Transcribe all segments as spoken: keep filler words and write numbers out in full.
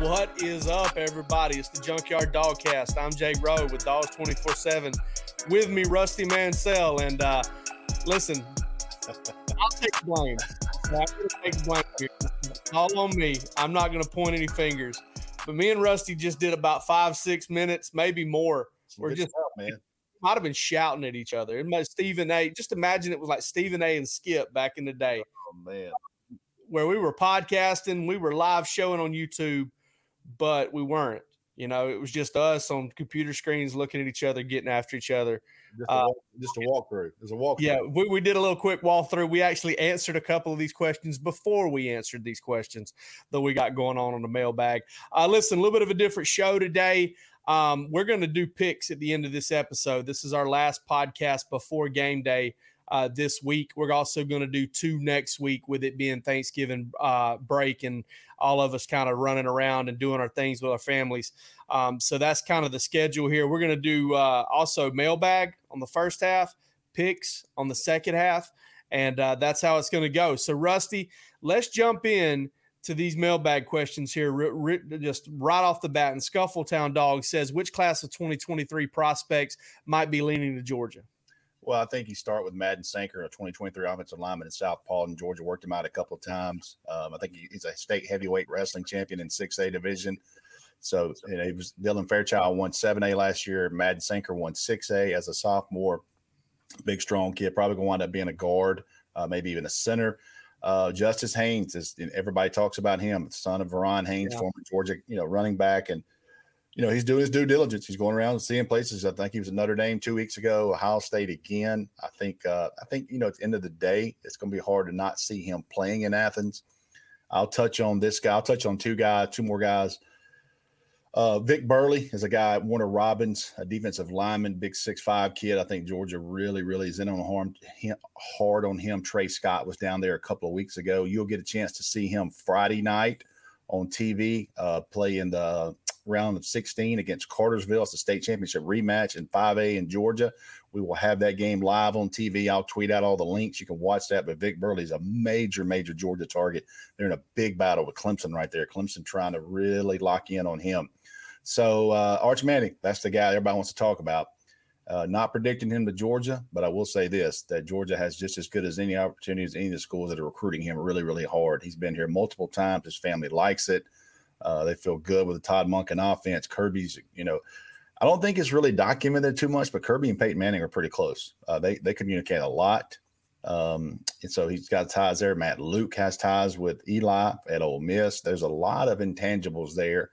What is up, everybody? It's the Junkyard Dogcast. I'm Jake Rowe with Dogs twenty-four seven. With me, Rusty Mansell. And uh, listen, I'll take the blame. I'm going to take the blame here. It's all on me. I'm not going to point any fingers. But me and Rusty just did about five, six minutes, maybe more. We're Good just up, man. Might have been shouting at each other. It might Stephen A. Just imagine it was like Stephen A. and Skip back in the day. Oh, man. Where we were podcasting, we were live showing on YouTube. But we weren't, you know, it was just us on computer screens looking at each other, getting after each other. Just a, uh, just a walkthrough. It was a walkthrough. Yeah, we, we did a little quick walkthrough. We actually answered a couple of these questions before we answered these questions that we got going on on the mailbag. Uh, listen, a little bit of a different show today. Um, we're going to do picks at the end of this episode. This is our last podcast before game day uh, this week. We're also going to do two next week, with it being Thanksgiving uh, break and all of us kind of running around and doing our things with our families. Um, so that's kind of the schedule here. We're going to do uh, also mailbag on the first half, picks on the second half, and uh, that's how it's going to go. So, Rusty, let's jump in to these mailbag questions here r- r- just right off the bat. And Scuffletown Dog says, which class of twenty twenty-three prospects might be leaning to Georgia? Well, I think you start with Madden Sanker, a twenty twenty-three offensive lineman in South Paulding, Georgia. Worked him out a couple of times. Um, I think he's a state heavyweight wrestling champion in six A division. So, you know, he was, Dylan Fairchild won seven A last year. Madden Sanker won six A as a sophomore. Big, strong kid. Probably going to wind up being a guard, uh, maybe even a center. Uh, Justice Haynes, is everybody talks about him, son of Varon Haynes, yeah. former Georgia, you know, running back. And you know, he's doing his due diligence. He's going around and seeing places. I think he was at Notre Dame two weeks ago, Ohio State again. I think, uh, I think you know, at the end of the day, it's going to be hard to not see him playing in Athens. I'll touch on this guy. I'll touch on two guys, two more guys. Uh, Vic Burley is a guy, Warner Robins, a defensive lineman, big six five kid. I think Georgia really, really is in on harm, hard on him. Trey Scott was down there a couple of weeks ago. You'll get a chance to see him Friday night on T V, uh, play in the round of sixteen against Cartersville. It's a state championship rematch in five A in Georgia. We will have that game live on T V. I'll tweet out all the links. You can watch that. But Vic Burley is a major, major Georgia target. They're in a big battle with Clemson right there. Clemson trying to really lock in on him. So uh, Arch Manning, that's the guy everybody wants to talk about. Uh, not predicting him to Georgia, but I will say this, that Georgia has just as good as any opportunity as any of the schools that are recruiting him really, really hard. He's been here multiple times. His family likes it. Uh, they feel good with the Todd Monken offense. Kirby's, you know, I don't think it's really documented too much, but Kirby and Peyton Manning are pretty close. Uh, they they communicate a lot. Um, and so he's got ties there. Matt Luke has ties with Eli at Ole Miss. There's a lot of intangibles there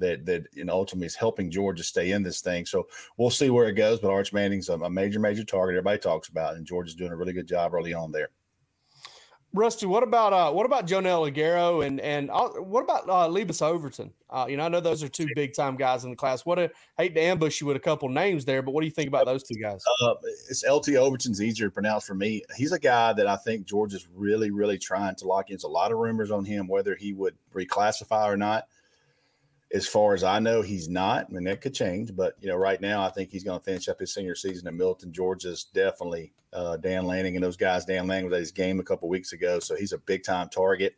that, that you know, ultimately is helping Georgia stay in this thing. So we'll see where it goes. But Arch Manning's a, a major, major target everybody talks about, and Georgia's doing a really good job early on there. Rusty, what about uh, what about Jonel Aguero and and uh, what about uh, Lebus Overton? Uh, you know, I know those are two big time guys in the class. What a hate to ambush you with a couple names there, but what do you think about those two guys? Uh, it's L T Overton's easier to pronounce for me. He's a guy that I think Georgia's really, really trying to lock in. There's a lot of rumors on him whether he would reclassify or not. As far as I know, he's not. I mean, that could change, but you know, right now, I think he's going to finish up his senior season in Milton. Georgia's definitely uh, Dan Lanning and those guys. Dan Lanning was at his game a couple weeks ago, so he's a big time target.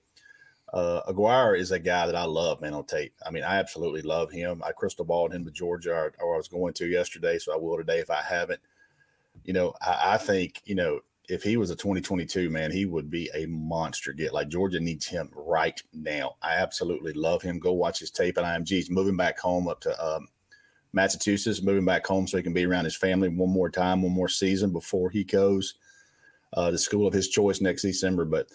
Uh, Aguirre is a guy that I love, man, on tape. I mean, I absolutely love him. I crystal balled him to Georgia, or, or I was going to yesterday, so I will today if I haven't. You know, I, I think you know if he was a twenty twenty-two man, he would be a monster get. Like, Georgia needs him right now. I absolutely love him. Go watch his tape at I M G. He's moving back home up to um, Massachusetts, moving back home so he can be around his family one more time, one more season before he goes uh, to school of his choice next December. But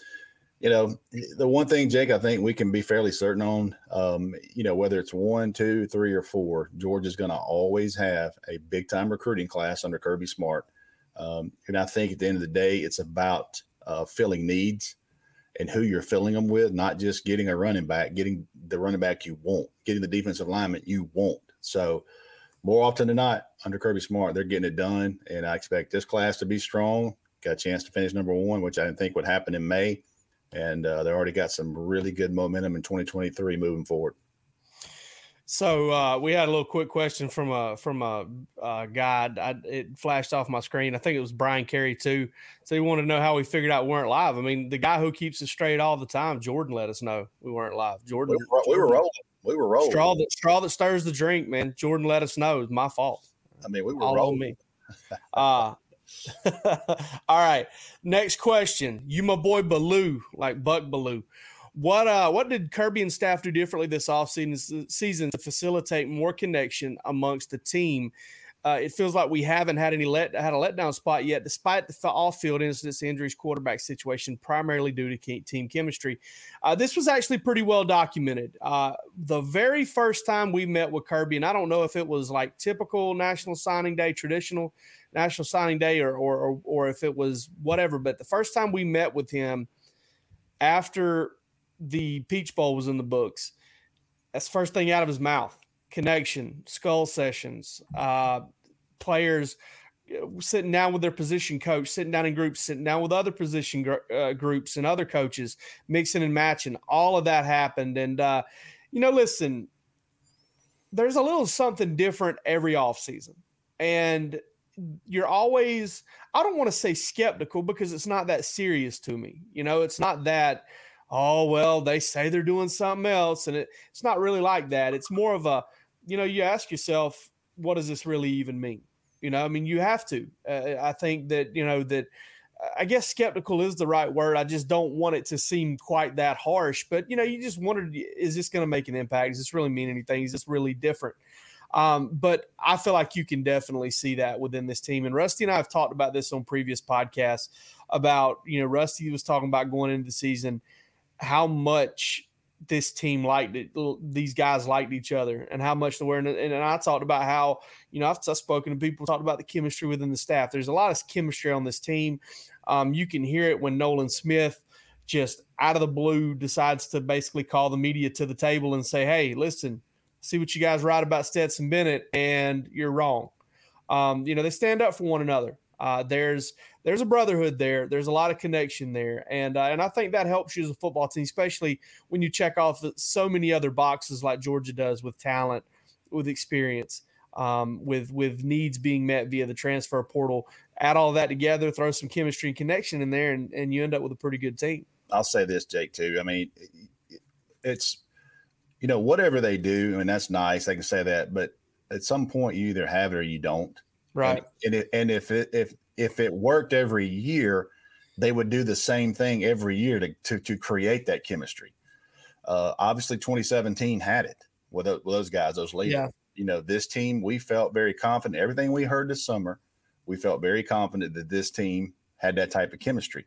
you know, the one thing, Jake, I think we can be fairly certain on, um, you know, whether it's one, two, three, or four, Georgia's going to always have a big-time recruiting class under Kirby Smart. Um, and I think at the end of the day, it's about uh, filling needs and who you're filling them with, not just getting a running back, getting the running back you want, getting the defensive lineman you want. So more often than not, under Kirby Smart, they're getting it done, and I expect this class to be strong. Got a chance to finish number one, which I didn't think would happen in May, and uh, they already got some really good momentum in twenty twenty-three moving forward. So uh, we had a little quick question from a from a uh, guy. I, it flashed off my screen. I think it was Brian Carey too. So he wanted to know how we figured out we weren't live. I mean, the guy who keeps it straight all the time, Jordan, let us know we weren't live. Jordan, we were, we were rolling. We were rolling. Straw that straw that stirs the drink, man. Jordan, let us know. It's my fault. I mean, we were all rolling. On me. Uh, all right. Next question. You, my boy Baloo, like Buck Baloo. What uh, what did Kirby and staff do differently this offseason season to facilitate more connection amongst the team? Uh, it feels like we haven't had any let had a letdown spot yet, despite the off-field incidents, injuries, quarterback situation, primarily due to team chemistry. Uh, this was actually pretty well documented. Uh, the very first time we met with Kirby, and I don't know if it was like typical National Signing Day, traditional National Signing Day, or or or, or if it was whatever, but the first time we met with him after – the Peach Bowl was in the books. That's the first thing out of his mouth. Connection, skull sessions, uh, players sitting down with their position coach, sitting down in groups, sitting down with other position gr- uh, groups and other coaches, mixing and matching. All of that happened. And, uh, you know, listen, there's a little something different every offseason. And you're always, I don't want to say skeptical because it's not that serious to me. You know, it's not that – oh, well, they say they're doing something else, and it, it's not really like that. It's more of a, you know, you ask yourself, what does this really even mean? You know, I mean, you have to. Uh, I think that, you know, that I guess skeptical is the right word. I just don't want it to seem quite that harsh. But, you know, you just wondered, is this going to make an impact? Does this really mean anything? Is this really different? Um, but I feel like you can definitely see that within this team. And Rusty and I have talked about this on previous podcasts about, you know, Rusty was talking about going into the season how much this team liked it, these guys liked each other, and how much they were. And, and I talked about how, you know, I've, I've spoken to people, talked about the chemistry within the staff. There's a lot of chemistry on this team. Um, you can hear it when Nolan Smith just out of the blue decides to basically call the media to the table and say, hey, listen, see what you guys write about Stetson Bennett, and you're wrong. Um, you know, they stand up for one another. Uh, there's there's a brotherhood there. There's a lot of connection there, and uh, and I think that helps you as a football team, especially when you check off so many other boxes like Georgia does with talent, with experience, um, with with needs being met via the transfer portal. Add all that together, throw some chemistry and connection in there, and, and you end up with a pretty good team. I'll say this, Jake, too. I mean, it's, you know, whatever they do, I mean, that's nice. They can say that, but at some point you either have it or you don't. Right. And, and, it, and if it if if it worked every year, they would do the same thing every year to to, to create that chemistry. Uh, obviously, twenty seventeen had it with those, with those guys, those leaders. Yeah. You know, this team, we felt very confident. Everything we heard this summer, we felt very confident that this team had that type of chemistry.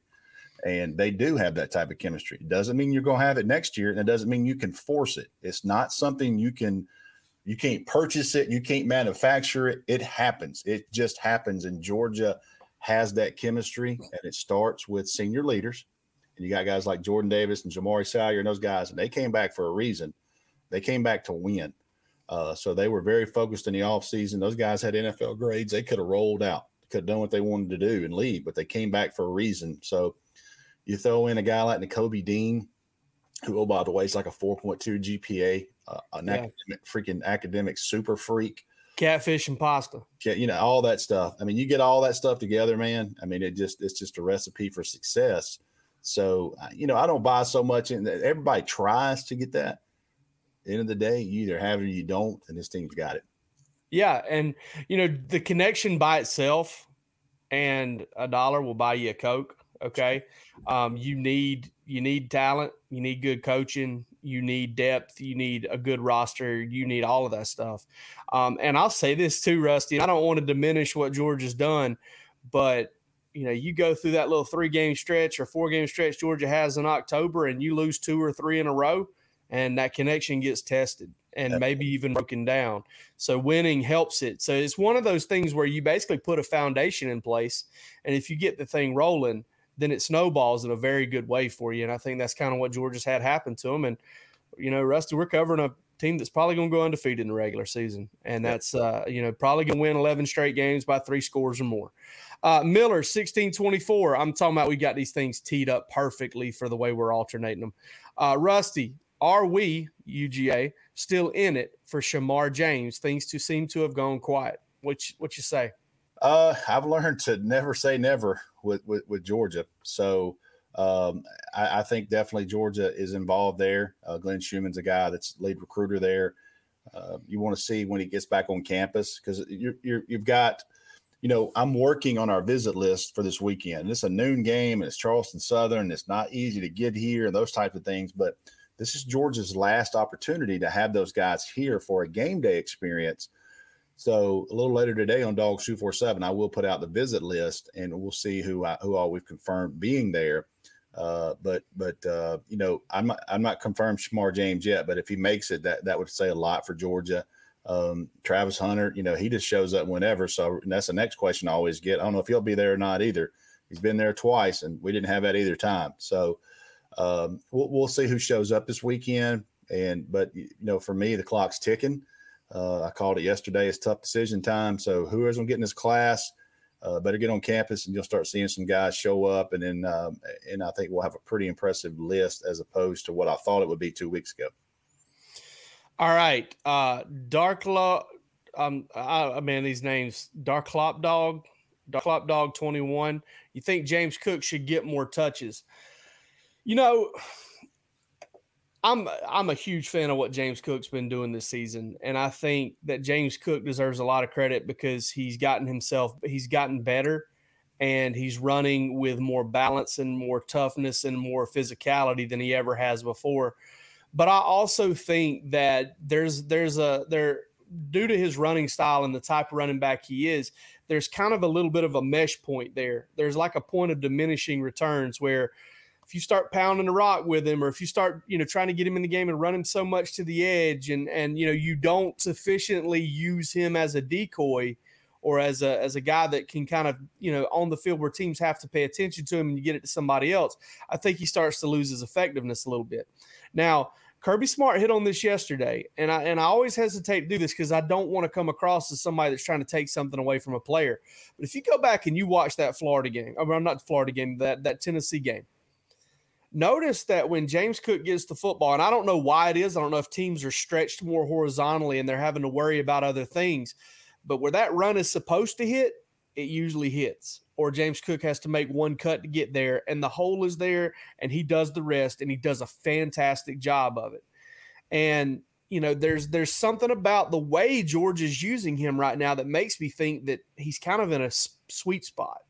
And they do have that type of chemistry. It doesn't mean you're going to have it next year, and it doesn't mean you can force it. It's not something you can – you can't purchase it. You can't manufacture it. It happens. It just happens. And Georgia has that chemistry, and it starts with senior leaders. And you got guys like Jordan Davis and Jamari Salyer and those guys, and they came back for a reason. They came back to win. Uh, so they were very focused in the offseason. Those guys had N F L grades. They could have rolled out, could have done what they wanted to do and leave, but they came back for a reason. So you throw in a guy like N'Kobe Dean, who, oh, by the way, is like a four point two G P A, uh, an yeah. academic, freaking academic super freak. Catfish and pasta. Yeah, you know, all that stuff. I mean, you get all that stuff together, man. I mean, it just it's just a recipe for success. So, you know, I don't buy so much in that. Everybody tries to get that. At the end of the day, you either have it or you don't, and this team's got it. Yeah, and, you know, the connection by itself and a dollar will buy you a Coke, okay? Um, you need – You need talent, you need good coaching, you need depth, you need a good roster, you need all of that stuff. Um, and I'll say this too, Rusty, I don't want to diminish what Georgia's done, but you know, you go through that little three-game stretch or four-game stretch Georgia has in October and you lose two or three in a row, and that connection gets tested and Definitely. Maybe even broken down. So winning helps it. So it's one of those things where you basically put a foundation in place, and if you get the thing rolling, then it snowballs in a very good way for you. And I think that's kind of what Georgia's had happen to them. And, you know, Rusty, we're covering a team that's probably going to go undefeated in the regular season. And that's, uh, you know, probably going to win eleven straight games by three scores or more. Uh, Miller, sixteen twenty-four. I'm talking about we got these things teed up perfectly for the way we're alternating them. Uh, Rusty, are we, U G A, still in it for Shamar James? Things to seem to have gone quiet. What you, what you say? Uh, I've learned to never say never with, with, with Georgia. So um, I, I think definitely Georgia is involved there. Uh, Glenn Schumann's a guy that's lead recruiter there. Uh, you want to see when he gets back on campus, because you're, you're, you've got, you know, I'm working on our visit list for this weekend. And it's a noon game, and it's Charleston Southern, and it's not easy to get here and those types of things. But this is Georgia's last opportunity to have those guys here for a game day experience. So a little later today on Dogs two forty-seven, I will put out the visit list, and we'll see who I, who all we've confirmed being there. Uh, but but uh, you know, I'm not, I'm not confirmed Shamar James yet, but if he makes it, that that would say a lot for Georgia. Um, Travis Hunter, you know, he just shows up whenever. So that's the next question I always get. I don't know if he'll be there or not either. He's been there twice, and we didn't have that either time. So um, we'll we'll see who shows up this weekend. And but you know, for me, the clock's ticking. Uh, I called it yesterday. It's tough decision time. So whoever's going to get in this class, uh, better get on campus, and you'll start seeing some guys show up. And then, um, and I think we'll have a pretty impressive list as opposed to what I thought it would be two weeks ago. All right, uh, Dark Lo- um, I, I mean these names, Dark Lop Dog, Dark Lop Dog twenty-one. You think James Cook should get more touches? You know, I'm I'm a huge fan of what James Cook's been doing this season, and I think that James Cook deserves a lot of credit because he's gotten himself he's gotten better, and he's running with more balance and more toughness and more physicality than he ever has before. But I also think that there's there's a there due to his running style and the type of running back he is, there's kind of a little bit of a mesh point there. There's like a point of diminishing returns where if you start pounding the rock with him, or if you start, you know, trying to get him in the game and run him so much to the edge, and, and you know, you don't sufficiently use him as a decoy or as a as a guy that can kind of, you know, on the field where teams have to pay attention to him and you get it to somebody else, I think he starts to lose his effectiveness a little bit. Now, Kirby Smart hit on this yesterday, and I and I always hesitate to do this because I don't want to come across as somebody that's trying to take something away from a player. But if you go back and you watch that Florida game, I mean, not Florida game, that that Tennessee game, notice that when James Cook gets the football, and I don't know why it is. I don't know if teams are stretched more horizontally and they're having to worry about other things. But where that run is supposed to hit, it usually hits. Or James Cook has to make one cut to get there, and the hole is there, and he does the rest, and he does a fantastic job of it. And, you know, there's there's something about the way George is using him right now that makes me think that he's kind of in a sweet spot,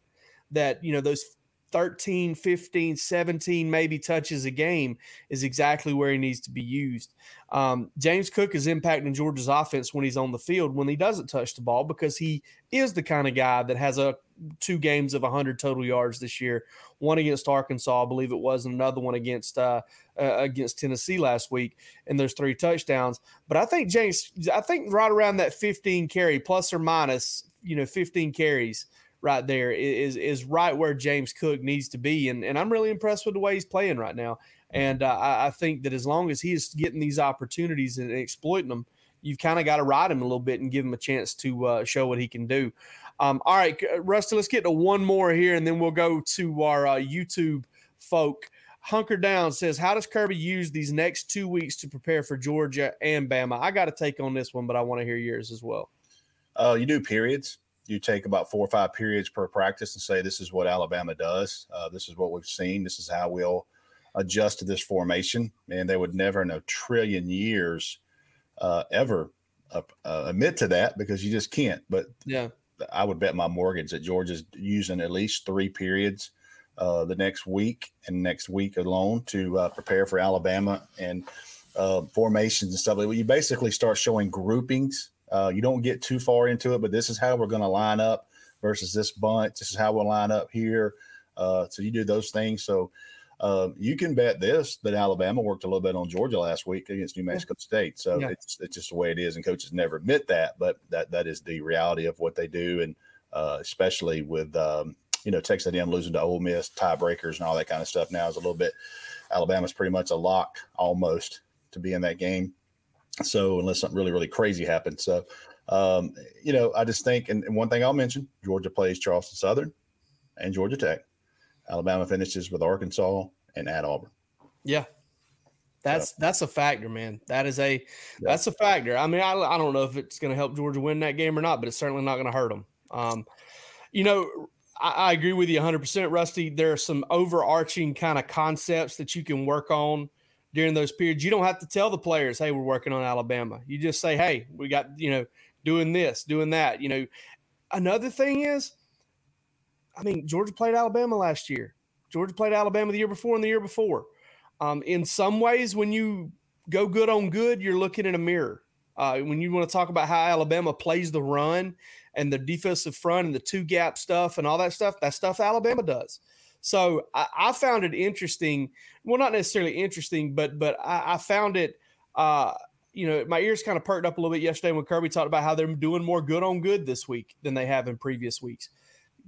that, you know, those – thirteen, fifteen, seventeen maybe touches a game is exactly where he needs to be used. Um, James Cook is impacting Georgia's offense when he's on the field, when he doesn't touch the ball, because he is the kind of guy that has a two games of one hundred total yards this year, one against Arkansas, I believe it was, and another one against uh, uh, against Tennessee last week, and there's three touchdowns. But I think James, I think right around that fifteen carry, plus or minus, you know, fifteen carries, right there is is right where James Cook needs to be. And, and I'm really impressed with the way he's playing right now. And uh, I, I think that as long as he is getting these opportunities and exploiting them, you've kind of got to ride him a little bit and give him a chance to uh, show what he can do. Um, all right, Rusty, let's get to one more here, and then we'll go to our uh, YouTube folk. Hunker Down says, how does Kirby use these next two weeks to prepare for Georgia and Bama? I got a take on this one, but I want to hear yours as well. Uh, you do periods. You take about four or five periods per practice and say, this is what Alabama does. Uh, this is what we've seen. This is how we'll adjust to this formation. And they would never in a trillion years uh, ever uh, uh, admit to that, because you just can't. But yeah, I would bet my mortgage that Georgia's using at least three periods uh, the next week and next week alone to uh, prepare for Alabama and uh, formations and stuff. You basically start showing groupings. Uh, you don't get too far into it, but this is how we're going to line up. versus this bunch. This is how we'll line up here. Uh, so you do those things. So uh, you can bet this, that Alabama worked a little bit on Georgia last week against New Mexico yeah. State. So yeah. it's it's just the way it is, and coaches never admit that, but that that is the reality of what they do, and uh, especially with um, you know, Texas A and M losing to Ole Miss, tiebreakers and all that kind of stuff. Now is a little bit Alabama's pretty much a lock almost to be in that game. So unless something really, really crazy happens. So, um, you know, I just think, and, and one thing I'll mention, Georgia plays Charleston Southern and Georgia Tech. Alabama finishes with Arkansas and at Auburn. Yeah, that's, so. that's a factor, man. That is a, yeah. that's a factor. I mean, I, I don't know if it's going to help Georgia win that game or not, but it's certainly not going to hurt them. Um, you know, I, I agree with you one hundred percent, Rusty. There are some overarching kind of concepts that you can work on during those periods. You don't have to tell the players, hey, we're working on Alabama. You just say, hey, we got, you know, doing this, doing that. You know, another thing is, I mean, Georgia played Alabama last year. Georgia played Alabama the year before and the year before. Um, in some ways, when you go good on good, you're looking in a mirror. Uh, when you want to talk about how Alabama plays the run and the defensive front and the two-gap stuff and all that stuff, that stuff Alabama does. So I, I found it interesting. Well, not necessarily interesting, but but I, I found it, uh, you know, my ears kind of perked up a little bit yesterday when Kirby talked about how they're doing more good on good this week than they have in previous weeks.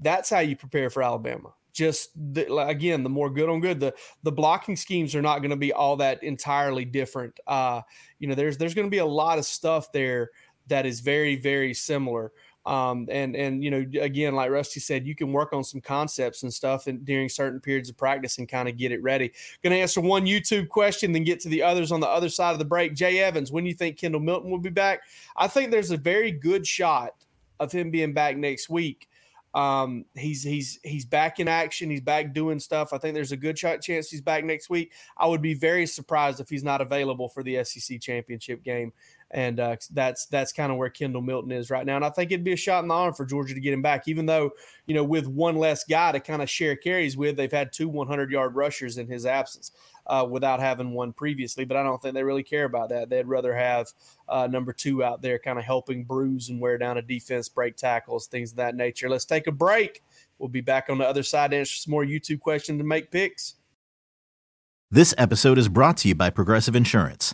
That's how you prepare for Alabama. Just, the, again, the more good on good, the the blocking schemes are not going to be all that entirely different. Uh, you know, there's there's going to be a lot of stuff there that is very, very similar. Um, and, and, you know, again, like Rusty said, you can work on some concepts and stuff and during certain periods of practice and kind of get it ready. Going to answer one YouTube question, then get to the others on the other side of the break. Jay Evans, when do you think Kendall Milton will be back? I think there's a very good shot of him being back next week. Um, he's, he's, he's back in action. He's back doing stuff. I think there's a good shot chance he's back next week. I would be very surprised if he's not available for the S E C championship game. And uh, that's that's kind of where Kendall Milton is right now. And I think it'd be a shot in the arm for Georgia to get him back, even though, you know, with one less guy to kind of share carries with, they've had two hundred-yard rushers in his absence uh, without having one previously. But I don't think they really care about that. They'd rather have uh, number two out there kind of helping bruise and wear down a defense, break tackles, things of that nature. Let's take a break. We'll be back on the other side to answer some more YouTube questions and make picks. This episode is brought to you by Progressive Insurance.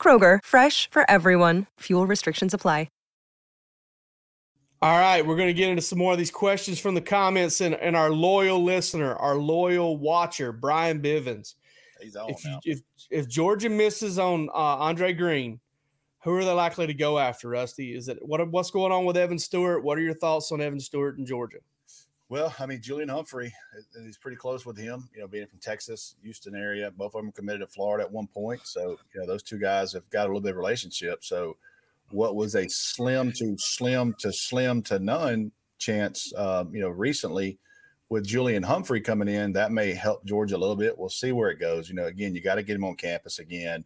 Kroger, fresh for everyone. Fuel restrictions apply. All right, we're going to get into some more of these questions from the comments, and, and our loyal listener, our loyal watcher, Brian Bivens. He's on if, now. if if Georgia misses on uh, Andre Green, who are they likely to go after, Rusty? Is it what what's going on with Evan Stewart? What are your thoughts on Evan Stewart in Georgia? Well, I mean, Julian Humphrey, he's pretty close with him, you know, being from Texas, Houston area. Both of them committed to Florida at one point. So, you know, those two guys have got a little bit of relationship. So what was a slim to slim to slim to none chance, uh, you know, recently with Julian Humphrey coming in, that may help Georgia a little bit. We'll see where it goes. You know, again, you got to get him on campus again.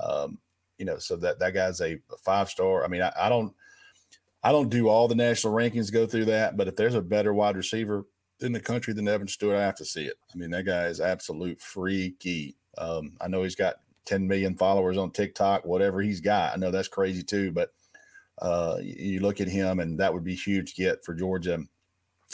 Um, you know, so that, that guy's a five-star. I mean, I, I don't. I don't do all the national rankings, go through that, but if there's a better wide receiver in the country than Evan Stewart, I have to see it. I mean, that guy is absolute freaky. Um, I know he's got ten million followers on TikTok, whatever he's got. I know that's crazy too, but uh, you look at him and that would be huge get for Georgia.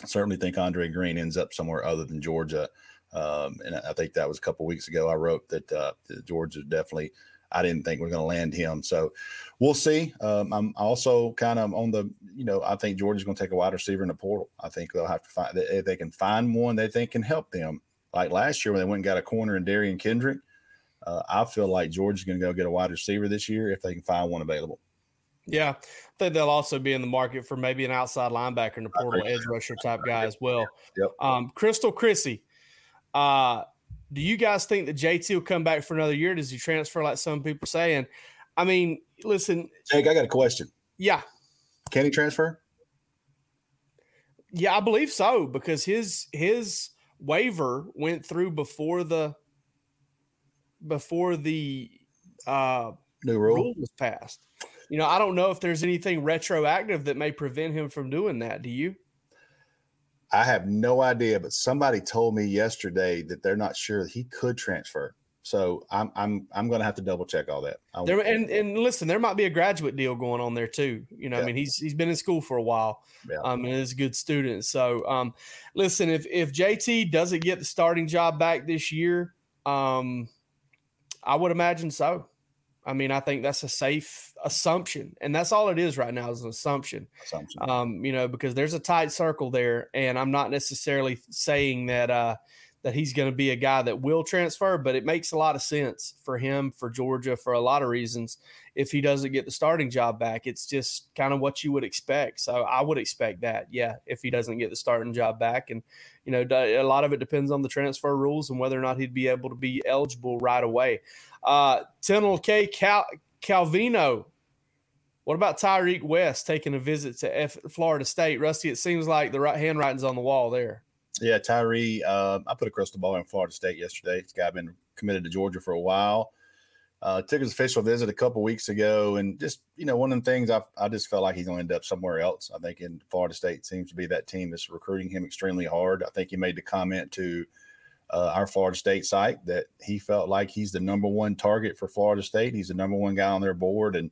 I certainly think Andre Green ends up somewhere other than Georgia. Um, and I think that was a couple weeks ago. I wrote that uh, Georgia definitely – I didn't think we're going to land him. So we'll see. Um, I'm also kind of on the, you know, I think Georgia's going to take a wide receiver in the portal. I think they'll have to find, if they can find one they think can help them. Like last year when they went and got a corner in Darian Kendrick, uh, I feel like Georgia's going to go get a wide receiver this year if they can find one available. Yeah, I think they'll also be in the market for maybe an outside linebacker in the portal, edge rusher type guy as well. Yep. Um, Crystal Chrissy, uh, do you guys think that J T will come back for another year? Does he transfer like some people are saying? I mean, listen. Jake, I got a question. Yeah. Can he transfer? Yeah, I believe so because his his waiver went through before the before the uh, new rule. rule was passed. You know, I don't know if there's anything retroactive that may prevent him from doing that. Do you? I have no idea, but somebody told me yesterday that they're not sure that he could transfer. So I'm I'm I'm going to have to double check all that. There, and and listen, there might be a graduate deal going on there too. You know, yeah. I mean, he's he's been in school for a while. Yeah. Um, and is a good student. So um, listen, if if J T doesn't get the starting job back this year, um, I would imagine so. I mean, I think that's a safe assumption, and that's all it is right now is an assumption, assumption. Um, you know, because there's a tight circle there, and I'm not necessarily saying that uh, that he's going to be a guy that will transfer, but it makes a lot of sense for him, for Georgia, for a lot of reasons. If he doesn't get the starting job back, it's just kind of what you would expect. So I would expect that, yeah, if he doesn't get the starting job back. And, you know, a lot of it depends on the transfer rules and whether or not he'd be able to be eligible right away. Uh, Tennel K. Cal- Calvino, what about Tyreek West taking a visit to F- Florida State? Rusty, it seems like the right handwriting's on the wall there. Yeah, Tyree, uh, I put a crystal ball in Florida State yesterday. This guy been committed to Georgia for a while. Uh, took his official visit a couple weeks ago, and just, you know, one of the things I I just felt like he's going to end up somewhere else. I think in Florida State seems to be that team that's recruiting him extremely hard. I think he made the comment to uh, our Florida State site that he felt like he's the number one target for Florida State. He's the number one guy on their board, and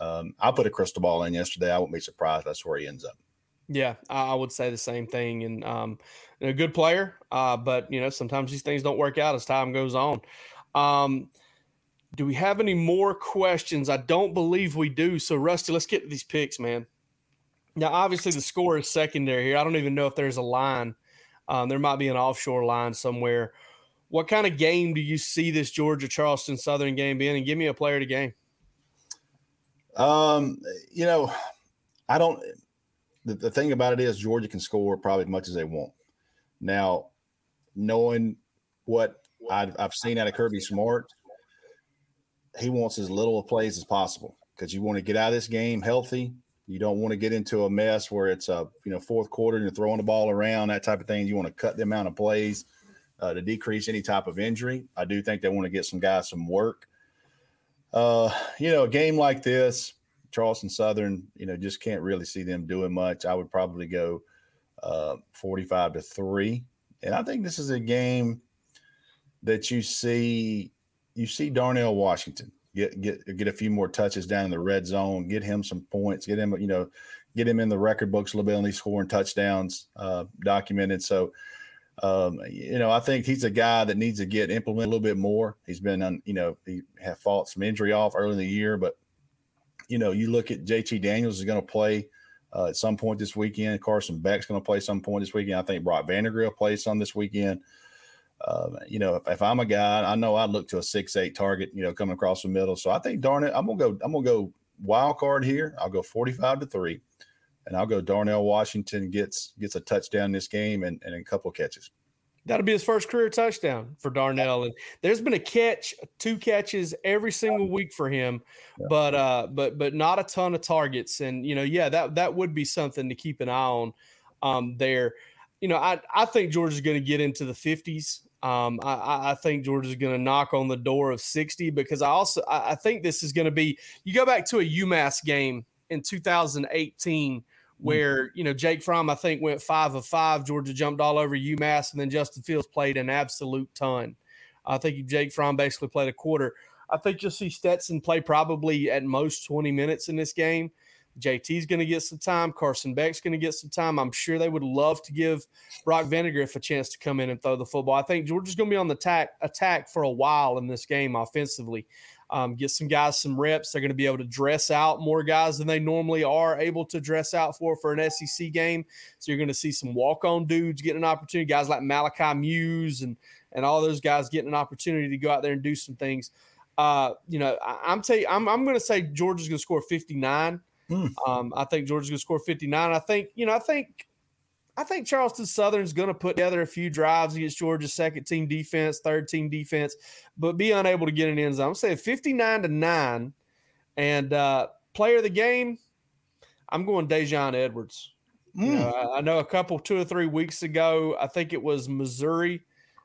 um, I put a crystal ball in yesterday. I wouldn't be surprised if that's where he ends up. Yeah, I would say the same thing. And um, a good player, uh, but, you know, sometimes these things don't work out as time goes on. Um, do we have any more questions? I don't believe we do. So, Rusty, let's get to these picks, man. Now, obviously, the score is secondary here. I don't even know if there's a line. Um, there might be an offshore line somewhere. What kind of game do you see this Georgia-Charleston Southern game being? And give me a player to game. Um, you know, I don't – The, the thing about it is Georgia can score probably as much as they want. Now, knowing what I've, I've seen out of Kirby Smart, he wants as little of plays as possible because you want to get out of this game healthy. You don't want to get into a mess where it's a you know fourth quarter and you're throwing the ball around, that type of thing. You want to cut the amount of plays uh, to decrease any type of injury. I do think they want to get some guys some work. Uh, you know, a game like this, Charleston Southern, you know, just can't really see them doing much. I would probably go uh, forty-five to three. And I think this is a game that you see, you see Darnell Washington get, get, get a few more touches down in the red zone, get him some points, get him, you know, get him in the record books a little bit on these scoring touchdowns uh, documented. So, um, you know, I think he's a guy that needs to get implemented a little bit more. He's been, on, you know, he had fought some injury off early in the year, but you know, you look at J T Daniels is going to play uh, at some point this weekend. Carson Beck's going to play some point this weekend. I think Brock Vandergrill plays some this weekend. Uh, you know, if, if I'm a guy, I know I'd look to a six eight target, you know, coming across the middle. So I think, darn it, I'm going to go, I'm going to go wild card here. I'll go forty-five to three, and I'll go Darnell Washington gets gets a touchdown in this game and, and a couple of catches. That'll be his first career touchdown for Darnell. And there's been a catch, two catches every single week for him, yeah. but uh, but but not a ton of targets. And, you know, yeah, that that would be something to keep an eye on um, there. You know, I, I think Georgia's going to get into the fifties. Um, I, I think Georgia's going to knock on the door of sixty because I also I, I think this is going to be – you go back to a UMass game in two thousand eighteen – where, you know, Jake Fromm, I think, went five of five. Georgia jumped all over UMass, and then Justin Fields played an absolute ton. I think Jake Fromm basically played a quarter. I think you'll see Stetson play probably at most twenty minutes in this game. J T's going to get some time. Carson Beck's going to get some time. I'm sure they would love to give Brock Vandergriff a chance to come in and throw the football. I think Georgia's going to be on the attack, attack for a while in this game offensively. um, get some guys some reps. They're going to be able to dress out more guys than they normally are able to dress out for for an S E C game. So you're going to see some walk-on dudes getting an opportunity, guys like Malachi Muse and and all those guys getting an opportunity to go out there and do some things. Uh, you know, I, I'm tell you, I'm I'm going to say Georgia's going to score fifty-nine. Mm. Um, I think Georgia's going to score fifty-nine. I think you know, I think. I think Charleston Southern's going to put together a few drives against Georgia's second team defense, third team defense, but be unable to get an end zone. I'm saying fifty-nine to nine, and uh, player of the game, I'm going Dejon Edwards. Mm. You know, I know a couple, two or three weeks ago, I think it was Missouri,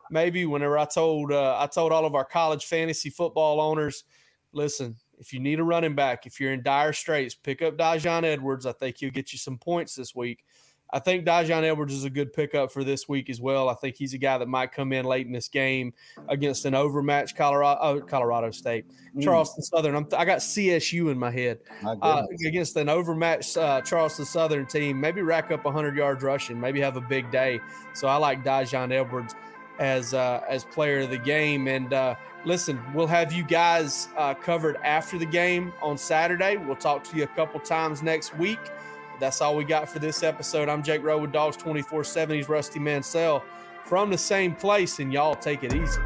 maybe. Whenever I told uh, I told all of our college fantasy football owners, listen, if you need a running back, if you're in dire straits, pick up Dejon Edwards. I think he'll get you some points this week. I think Dejon Edwards is a good pickup for this week as well. I think he's a guy that might come in late in this game against an overmatched Colorado, oh, Colorado State, mm. Charleston Southern. I'm th- I got C S U in my head. My uh, against an overmatched uh, Charleston Southern team, maybe rack up one hundred yards rushing, maybe have a big day. So I like Dejon Edwards as uh, as player of the game. And uh, listen, we'll have you guys uh, covered after the game on Saturday. We'll talk to you a couple times next week. That's all we got for this episode. I'm Jake Rowe with Dogs twenty-four seven. He's Rusty Mansell from the same place, and y'all take it easy.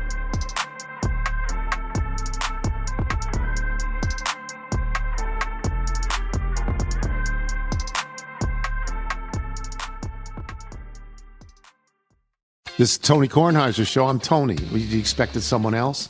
This is Tony Kornheiser's show. I'm Tony. You expected someone else?